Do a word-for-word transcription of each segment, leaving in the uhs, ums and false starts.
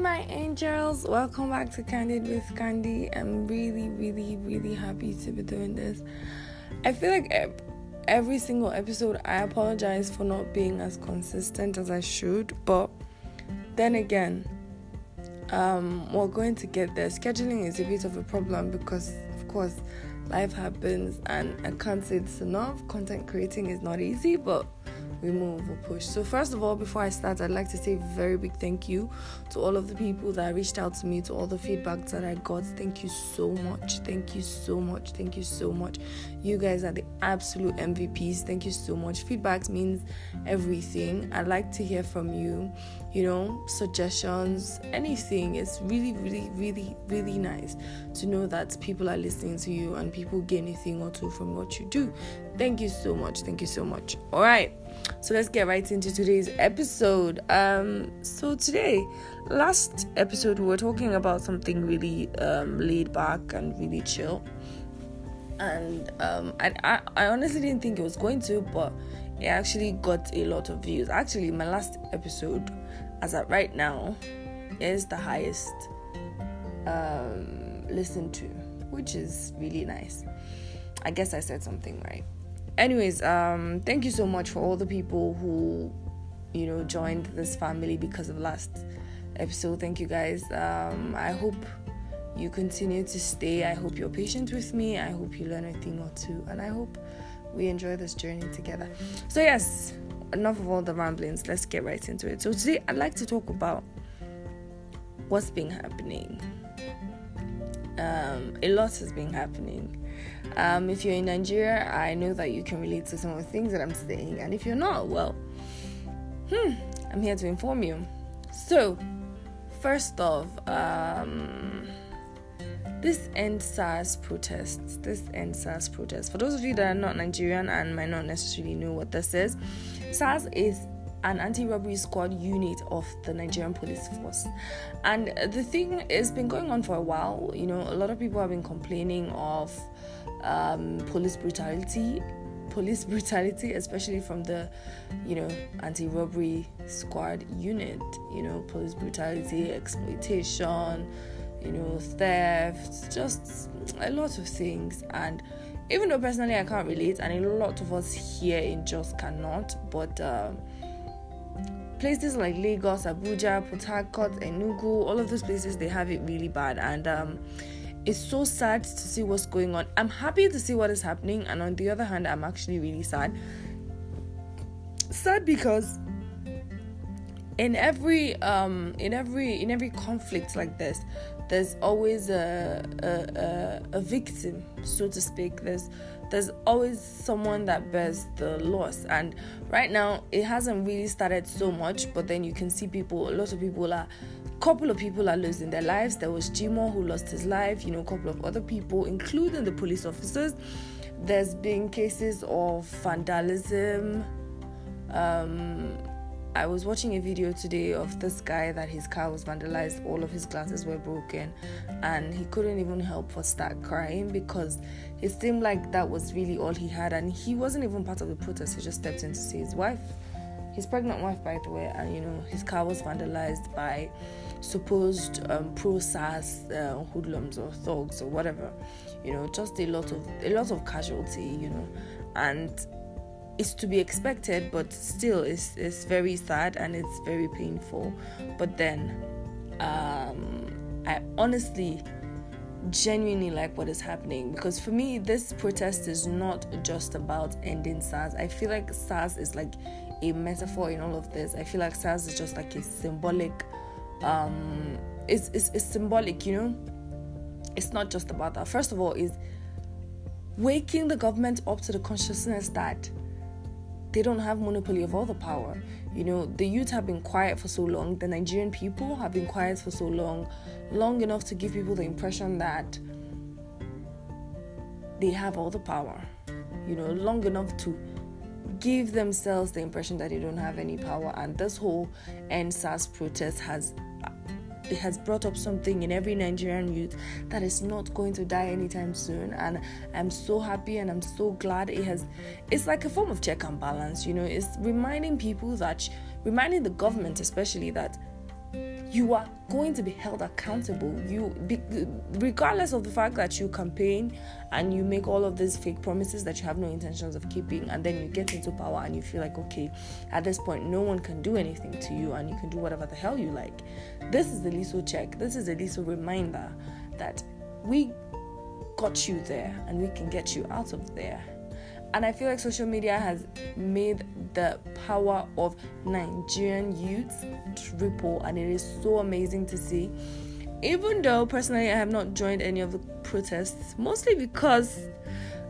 my angels, welcome back to Candid with Candy. I'm really really really happy to be doing this. I feel like every single episode I apologize for not being as consistent as I should, but then again um we're going to get there. Scheduling is a bit of a problem because of course life happens, and I can't say this enough, content creating is not easy, but we move, we push. So first of all, before I start, I'd like to say a very big thank you to all of the people that reached out to me, to all the feedback that I got. Thank you so much. Thank you so much. Thank you so much. You guys are the absolute M V Ps. Thank you so much. Feedback means everything. I'd like to hear from you, you know, suggestions, anything. It's really, really, really, really nice to know that people are listening to you and people gain a thing or two from what you do. Thank you so much. Thank you so much. All right. So let's get right into today's episode. Um, so today, last episode, we were talking about something really um, laid back and really chill. And um, I, I, I honestly didn't think it was going to, but it actually got a lot of views. Actually, my last episode, as at right now, is the highest um, listened to, which is really nice. I guess I said something right. Anyways, um, thank you so much for all the people who, you know, joined this family because of last episode. Thank you guys. Um, I hope you continue to stay. I hope you're patient with me. I hope you learn a thing or two. And I hope we enjoy this journey together. So yes, enough of all the ramblings. Let's get right into it. So today, I'd like to talk about what's been happening. Um, a lot has been happening. Um, if you're in Nigeria, I know that you can relate to some of the things that I'm saying, and if you're not, well, hmm, I'm here to inform you. So, first off, um, this EndSARS protest, this EndSARS protest, for those of you that are not Nigerian and might not necessarily know what this is, SARS is an anti-robbery squad unit of the Nigerian police force, and the thing has been going on for a while. You know, a lot of people have been complaining of um police brutality police brutality especially from the, you know, anti-robbery squad unit. You know, police brutality, exploitation, you know, theft, just a lot of things. And even though personally I can't relate, and a lot of us here in just cannot, but um places like Lagos, Abuja, Port Harcourt, Enugu, all of those places, they have it really bad. And um, it's so sad to see what's going on. I'm happy to see what is happening. And on the other hand, I'm actually really sad. Sad because in every um, in every in every conflict like this, there's always a a, a a victim, so to speak. There's there's always someone that bears the loss. And right now, it hasn't really started so much, but then you can see people, a lot of people are, a couple of people are losing their lives. There was Jimo who lost his life, you know, a couple of other people, including the police officers. There's been cases of vandalism. Um... I was watching a video today of this guy that his car was vandalized, all of his glasses were broken, and he couldn't even help but start crying because it seemed like that was really all he had, and he wasn't even part of the protest. He just stepped in to see his wife, his pregnant wife, by the way, and you know, his car was vandalized by supposed um, pro-SARS uh, hoodlums or thugs or whatever. You know, just a lot of a lot of casualty, you know, and it's to be expected, but still it's it's very sad and it's very painful. But then um I honestly genuinely like what is happening, because for me this protest is not just about ending SARS. I feel like SARS is like a metaphor in all of this. I feel like SARS is just like a symbolic um it's it's, it's symbolic, you know. It's not just about that. First of all, is waking the government up to the consciousness that they don't have monopoly of all the power. You know, the youth have been quiet for so long. The Nigerian people have been quiet for so long, long enough to give people the impression that they have all the power. You know, long enough to give themselves the impression that they don't have any power. And this whole EndSARS protest has it has brought up something in every Nigerian youth that is not going to die anytime soon. And I'm so happy and I'm so glad it has. It's like a form of check and balance, you know. It's reminding people that, reminding the government especially, that you are going to be held accountable. You, regardless of the fact that you campaign and you make all of these fake promises that you have no intentions of keeping, and then you get into power and you feel like, okay, at this point no one can do anything to you and you can do whatever the hell you like. This is the little check, this is a little reminder that we got you there and we can get you out of there. And I feel like social media has made the power of Nigerian youths triple, and it is so amazing to see. Even though personally I have not joined any of the protests, mostly because,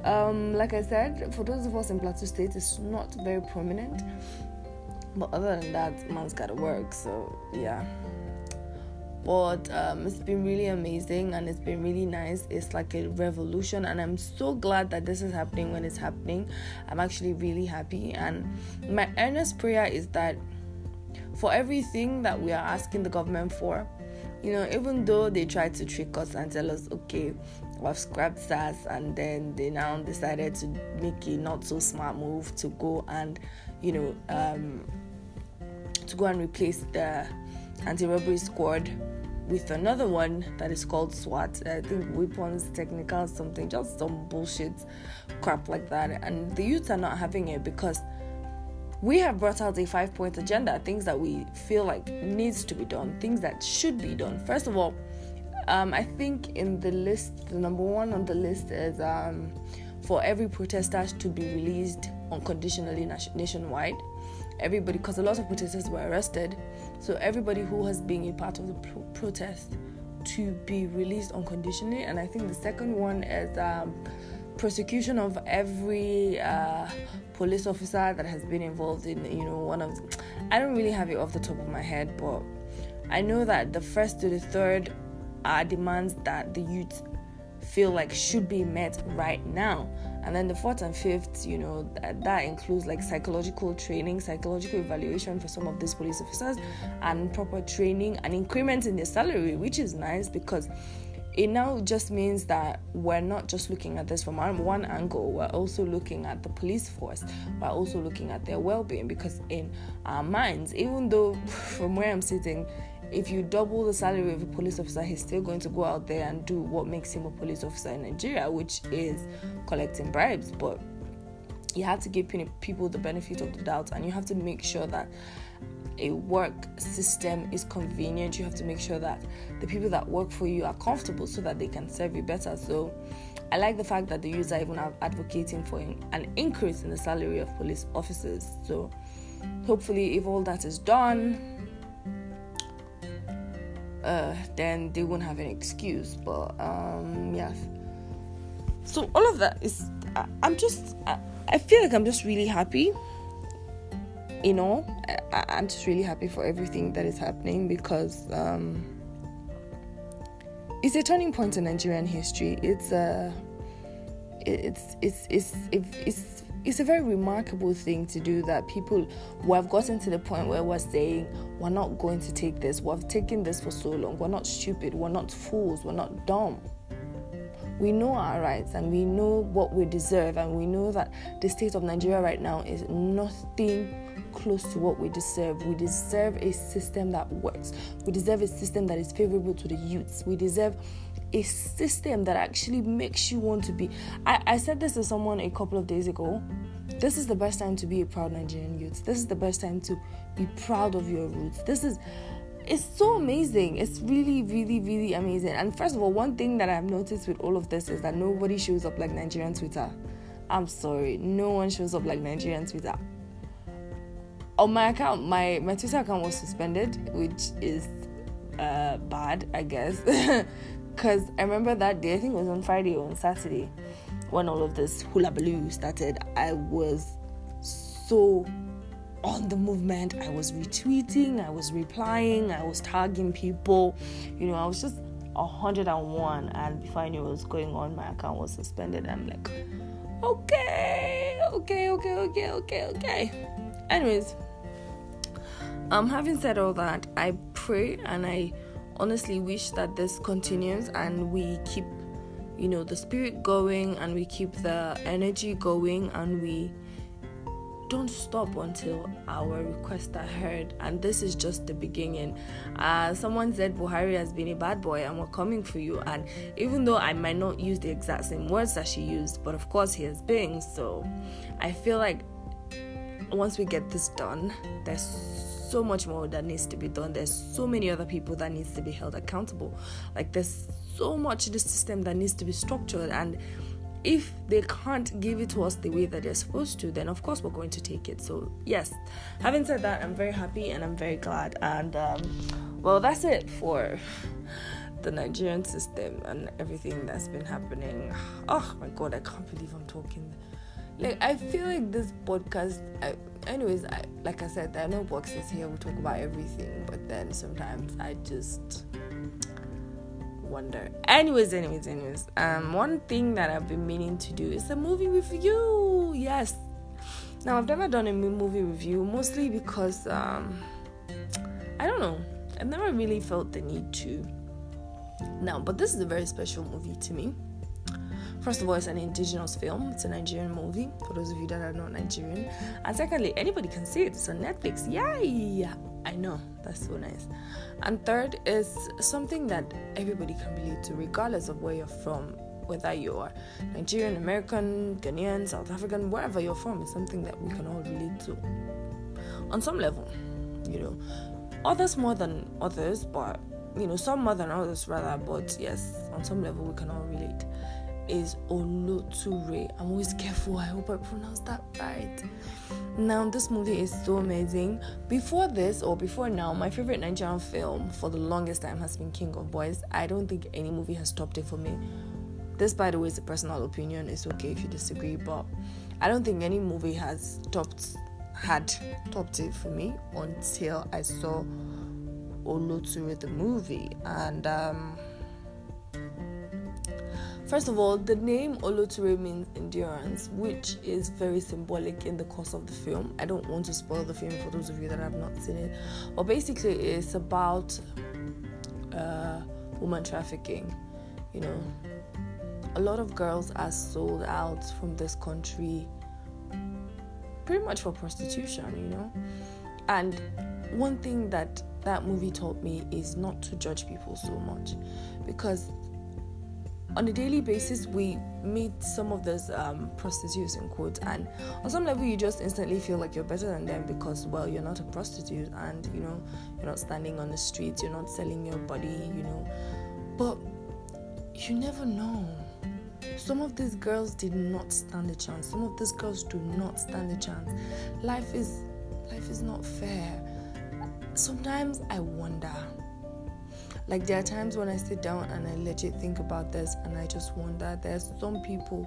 um, like I said, for those of us in Plateau State, it's not very prominent. But other than that, man's gotta work, so yeah. But um, it's been really amazing and it's been really nice. It's like a revolution, and I'm so glad that this is happening when it's happening. I'm actually really happy, and my earnest prayer is that for everything that we are asking the government for, you know, even though they tried to trick us and tell us, okay, we've scrapped SARS, and then they now decided to make a not so smart move to go and, you know, um, to go and replace the anti-robbery squad with another one that is called SWAT. I think weapons, technical, something, just some bullshit crap like that. And the youths are not having it because we have brought out a five-point agenda, things that we feel like needs to be done, things that should be done. First of all, um, I think in the list, the number one on the list is um, for every protester to be released unconditionally nationwide. Everybody, because a lot of protesters were arrested, so everybody who has been a part of the pro- protest to be released unconditionally. And I think the second one is um, prosecution of every uh, police officer that has been involved in, you know, one of the, I don't really have it off the top of my head, but I know that the first to the third are demands that the youth feel like should be met right now. And then the fourth and fifth, you know, th- that includes like psychological training, psychological evaluation for some of these police officers, and proper training and increments in their salary, which is nice because it now just means that we're not just looking at this from one angle. We're also looking at the police force. We're also looking at their well-being, because in our minds, even though from where I'm sitting, if you double the salary of a police officer, he's still going to go out there and do what makes him a police officer in Nigeria, which is collecting bribes. But you have to give people the benefit of the doubt, and you have to make sure that a work system is convenient. You have to make sure that the people that work for you are comfortable so that they can serve you better. So I like the fact that the youth are even advocating for an increase in the salary of police officers. So hopefully if all that is done, Uh, then they won't have an excuse. But um, yeah, so all of that is I, I'm just I, I feel like I'm just really happy, you know. I, I'm just really happy for everything that is happening, because um, it's a turning point in Nigerian history. It's a it's it's it's it's, it's It's a very remarkable thing to do, that people who have gotten to the point where we're saying we're not going to take this, we've taken this for so long, we're not stupid, we're not fools, we're not dumb. We know our rights and we know what we deserve, and we know that the state of Nigeria right now is nothing close to what we deserve. We deserve a system that works. We deserve a system that is favorable to the youths. We deserve a system that actually makes you want to be. I, I said this to someone a couple of days ago. This is the best time to be a proud Nigerian youth. This is the best time to be proud of your roots. This is, it's so amazing. It's really, really, really amazing. And first of all, one thing that I've noticed with all of this is that nobody shows up like Nigerian Twitter. I'm sorry, no one shows up like Nigerian Twitter. On my account, my, my Twitter account was suspended, which is uh, bad, I guess. Because I remember that day, I think it was on Friday or on Saturday, when all of this hula baloo started, I was so on the movement. I was retweeting, I was replying, I was tagging people. You know, I was just one hundred and one. And before I knew what was going on, my account was suspended. I'm like, okay, okay, okay, okay, okay, okay. Anyways, um, having said all that, I pray and I honestly wish that this continues and we keep, you know, the spirit going, and we keep the energy going, and we don't stop until our requests are heard. And this is just the beginning. Uh, someone said Buhari has been a bad boy and we're coming for you. And even though I might not use the exact same words that she used, but of course he has been. So I feel like once we get this done, there's so much more that needs to be done. There's so many other people that needs to be held accountable. Like there's so much in the system that needs to be structured, and if they can't give it to us the way that they're supposed to, then of course we're going to take it. So yes, having said that, I'm very happy and I'm very glad. And um, well, that's it for the Nigerian system and everything that's been happening. Oh my God, I can't believe I'm talking. Like, I feel like this podcast... I, anyways, I, like I said, there are no boxes here. We talk about everything. But then sometimes I just wonder. Anyways, anyways, anyways. Um, one thing that I've been meaning to do is a movie review. Yes. Now, I've never done a movie review. Mostly because... Um, I don't know. I've never really felt the need to. Now, but this is a very special movie to me. First of all, it's an indigenous film. It's a Nigerian movie, for those of you that are not Nigerian. And secondly, anybody can see it. It's on Netflix. Yay! I know. That's so nice. And third, it's something that everybody can relate to, regardless of where you're from. Whether you're Nigerian, American, Ghanaian, South African, wherever you're from, it's something that we can all relate to. On some level, you know. Others more than others, but, you know, some more than others, rather. But, yes, on some level, we can all relate. Is Oloture. I'm always careful. I hope I pronounced that right. Now, this movie is so amazing. Before this, or before now, my favorite Nigerian film for the longest time has been King of Boys. I don't think any movie has topped it for me. This, by the way, is a personal opinion. It's okay if you disagree, but I don't think any movie has topped had topped it for me until I saw Oloture the movie. And um first of all, the name Oloture means endurance, which is very symbolic in the course of the film. I don't want to spoil the film for those of you that have not seen it. But basically, it's about uh, woman trafficking. You know, a lot of girls are sold out from this country pretty much for prostitution, you know. And one thing that that movie taught me is not to judge people so much, because on a daily basis, we meet some of those um, prostitutes, in quotes, and on some level, you just instantly feel like you're better than them because, well, you're not a prostitute and, you know, you're not standing on the streets, you're not selling your body, you know. But you never know. Some of these girls did not stand a chance. Some of these girls do not stand a chance. Life is, life is not fair. Sometimes I wonder. Like, there are times when I sit down and I legit think about this and I just wonder, there's some people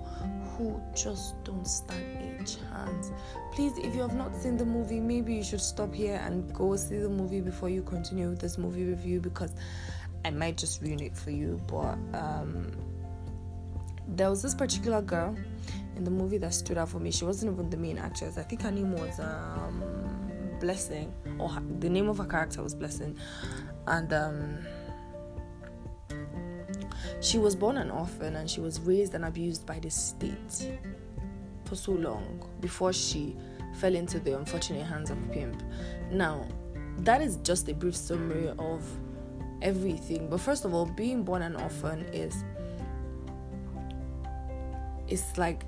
who just don't stand a chance. Please, if you have not seen the movie, maybe you should stop here and go see the movie before you continue with this movie review, because I might just ruin it for you. But um, there was this particular girl in the movie that stood out for me. She wasn't even the main actress. I think her name was um, Blessing, or her, the name of her character was Blessing. And um she was born an orphan and she was raised and abused by the state for so long before she fell into the unfortunate hands of a pimp. Now, that is just a brief summary of everything. But first of all, being born an orphan is, it's like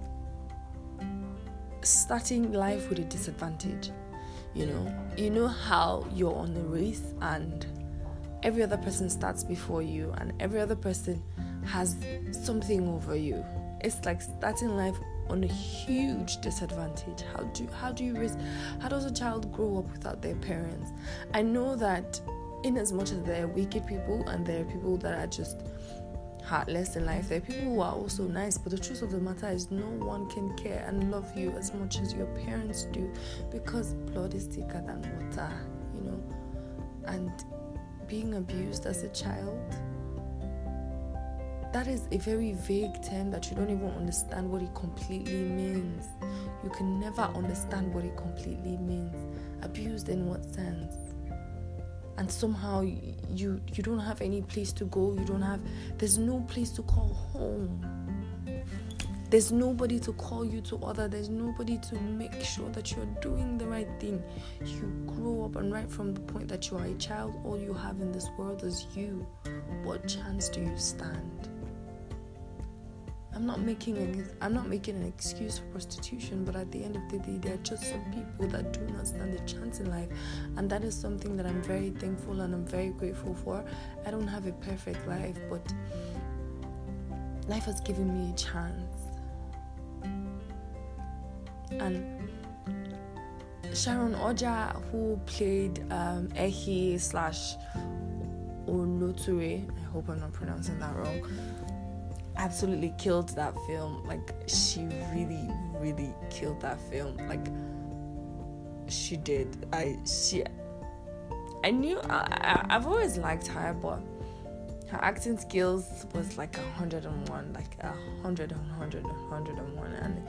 starting life with a disadvantage. You know, you know how you're on the race and every other person starts before you and every other person has something over you. It's like starting life on a huge disadvantage. How do how do you risk? How does a child grow up without their parents? I know that in as much as there are wicked people and there are people that are just heartless in life, there are people who are also nice, but the truth of the matter is no one can care and love you as much as your parents do, because blood is thicker than water, you know. And being abused as a child, that is a very vague term that you don't even understand what it completely means. You can never understand what it completely means. Abused in what sense? And somehow you you don't have any place to go. You don't have, there's no place to call home. There's nobody to call you to order. There's nobody to make sure that you're doing the right thing. You grow up, and right from the point that you are a child, all you have in this world is you. What chance do you stand? I'm not making an, I'm not making an excuse for prostitution, but at the end of the day, there are just some people that do not stand a chance in life, and that is something that I'm very thankful and I'm very grateful for. I don't have a perfect life, but life has given me a chance. And Sharon Oja, who played um, Ehi slash Oloture, I hope I'm not pronouncing that wrong, absolutely killed that film. Like, she really, really killed that film. Like, she did. I she I knew I, I I've always liked her, but her acting skills was like a hundred and one, like a hundred and one hundred and one, and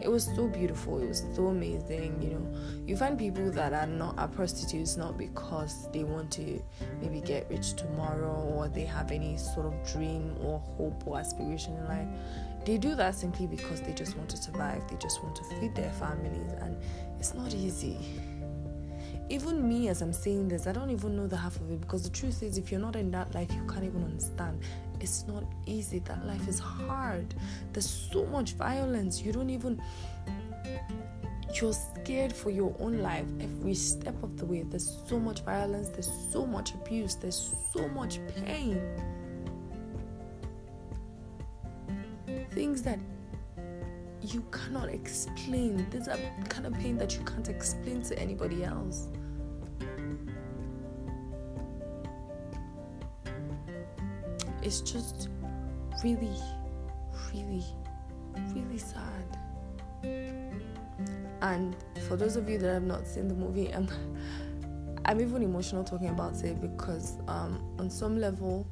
it was so beautiful, it was so amazing. You know, you find people that are not are prostitutes not because they want to maybe get rich tomorrow or they have any sort of dream or hope or aspiration in life. They do that simply because they just want to survive, they just want to feed their families, and it's not easy. Even me, as I'm saying this, I don't even know the half of it, because the truth is, if you're not in that life, you can't even understand. It's not easy. That life is hard. There's so much violence. You don't even... You're scared for your own life every step of the way. There's so much violence. There's so much abuse. There's so much pain. Things that you cannot explain. There's a kind of pain that you can't explain to anybody else. It's just really, really, really sad. And for those of you that have not seen the movie, I'm, I'm even emotional talking about it, because um, on some level,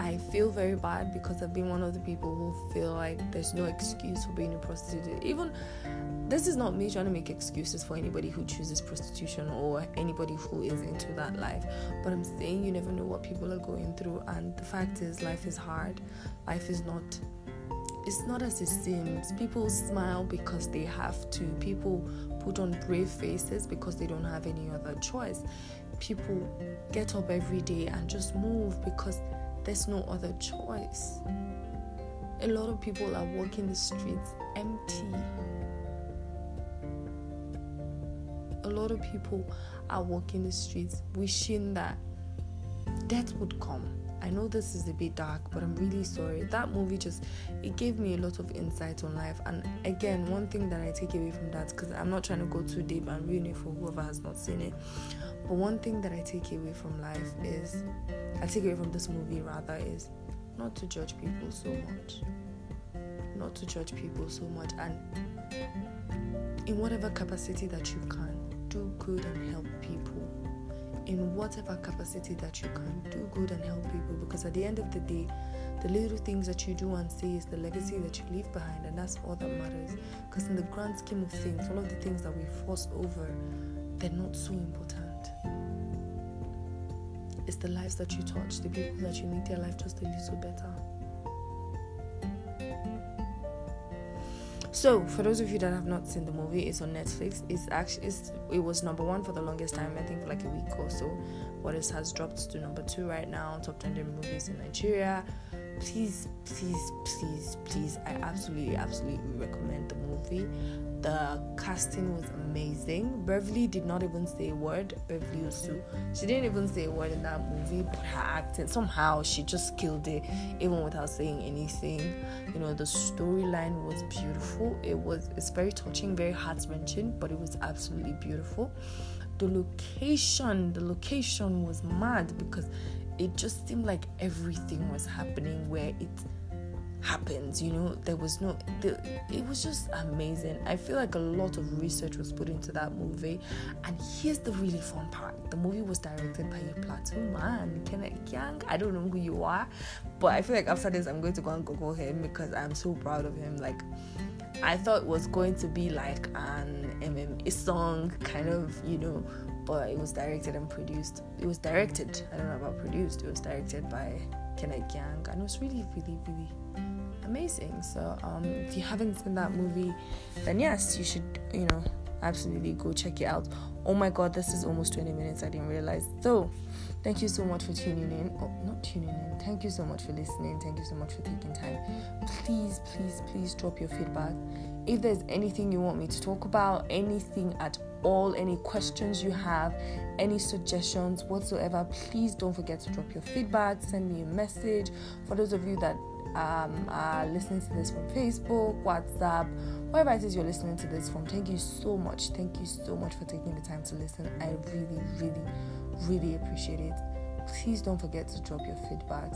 I feel very bad, because I've been one of the people who feel like there's no excuse for being a prostitute. Even, this is not me trying to make excuses for anybody who chooses prostitution or anybody who is into that life, but I'm saying you never know what people are going through, and the fact is, life is hard. Life is not, it's not as it seems. People smile because they have to. People put on brave faces because they don't have any other choice. People get up every day and just move because there's no other choice. A lot of people are walking the streets empty. A lot of people are walking the streets wishing that death would come. I know this is a bit dark, but I'm really sorry. That movie just, it gave me a lot of insight on life. And again, one thing that I take away from that, because I'm not trying to go too deep and ruin it for whoever has not seen it, but one thing that I take away from life is, I take away from this movie rather, is not to judge people so much. Not to judge people so much. And in whatever capacity that you can, do good and help people. In whatever capacity that you can, do good and help people. Because at the end of the day, the little things that you do and say is the legacy that you leave behind. And that's all that matters. Because in the grand scheme of things, all of the things that we force over, they're not so important. It's the lives that you touch, the people that you make their life just a little better. So, for those of you that have not seen the movie, it's on Netflix. It's actually it's, it was number one for the longest time, I think, for like a week or so. What it has dropped to number two right now, top ten movies in Nigeria. Please, please, please, please, I absolutely, absolutely recommend the movie. The casting was amazing. Beverly did not even say a word. Beverly Osu, she didn't even say a word in that movie, but her acting, somehow she just killed it, even without saying anything. You know, the storyline was beautiful. It was, it's very touching, very heart-wrenching, but it was absolutely beautiful. The location, the location was mad, because it just seemed like everything was happening where it happens, you know. There was no, the, it was just amazing. I feel like a lot of research was put into that movie. And here's the really fun part: the movie was directed by a plateau man, Kenneth Gyang. I don't know who you are, but I feel like after this, I'm going to go and Google him, because I'm so proud of him. Like, I thought it was going to be like an M M A song, kind of, you know, but it was directed and produced. It was directed, I don't know about produced, it was directed by Kenneth Gyang, and it was really, really, really amazing. So um, if you haven't seen that movie, then yes, you should, you know, absolutely go check it out. Oh my god, this is almost twenty minutes, I didn't realize. So thank you so much for tuning in. Oh, not tuning in. Thank you so much for listening. Thank you so much for taking time. Please, please, please drop your feedback. If there's anything you want me to talk about, anything at all, any questions you have, any suggestions whatsoever, please don't forget to drop your feedback. Send me a message. For those of you that um are listening to this from Facebook, WhatsApp, wherever it is you're listening to this from, thank you so much thank you so much for taking the time to listen. I really really really appreciate it. Please don't forget to drop your feedback.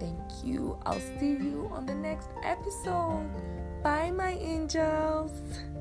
Thank you. I'll see you on the next episode. Bye, my angels.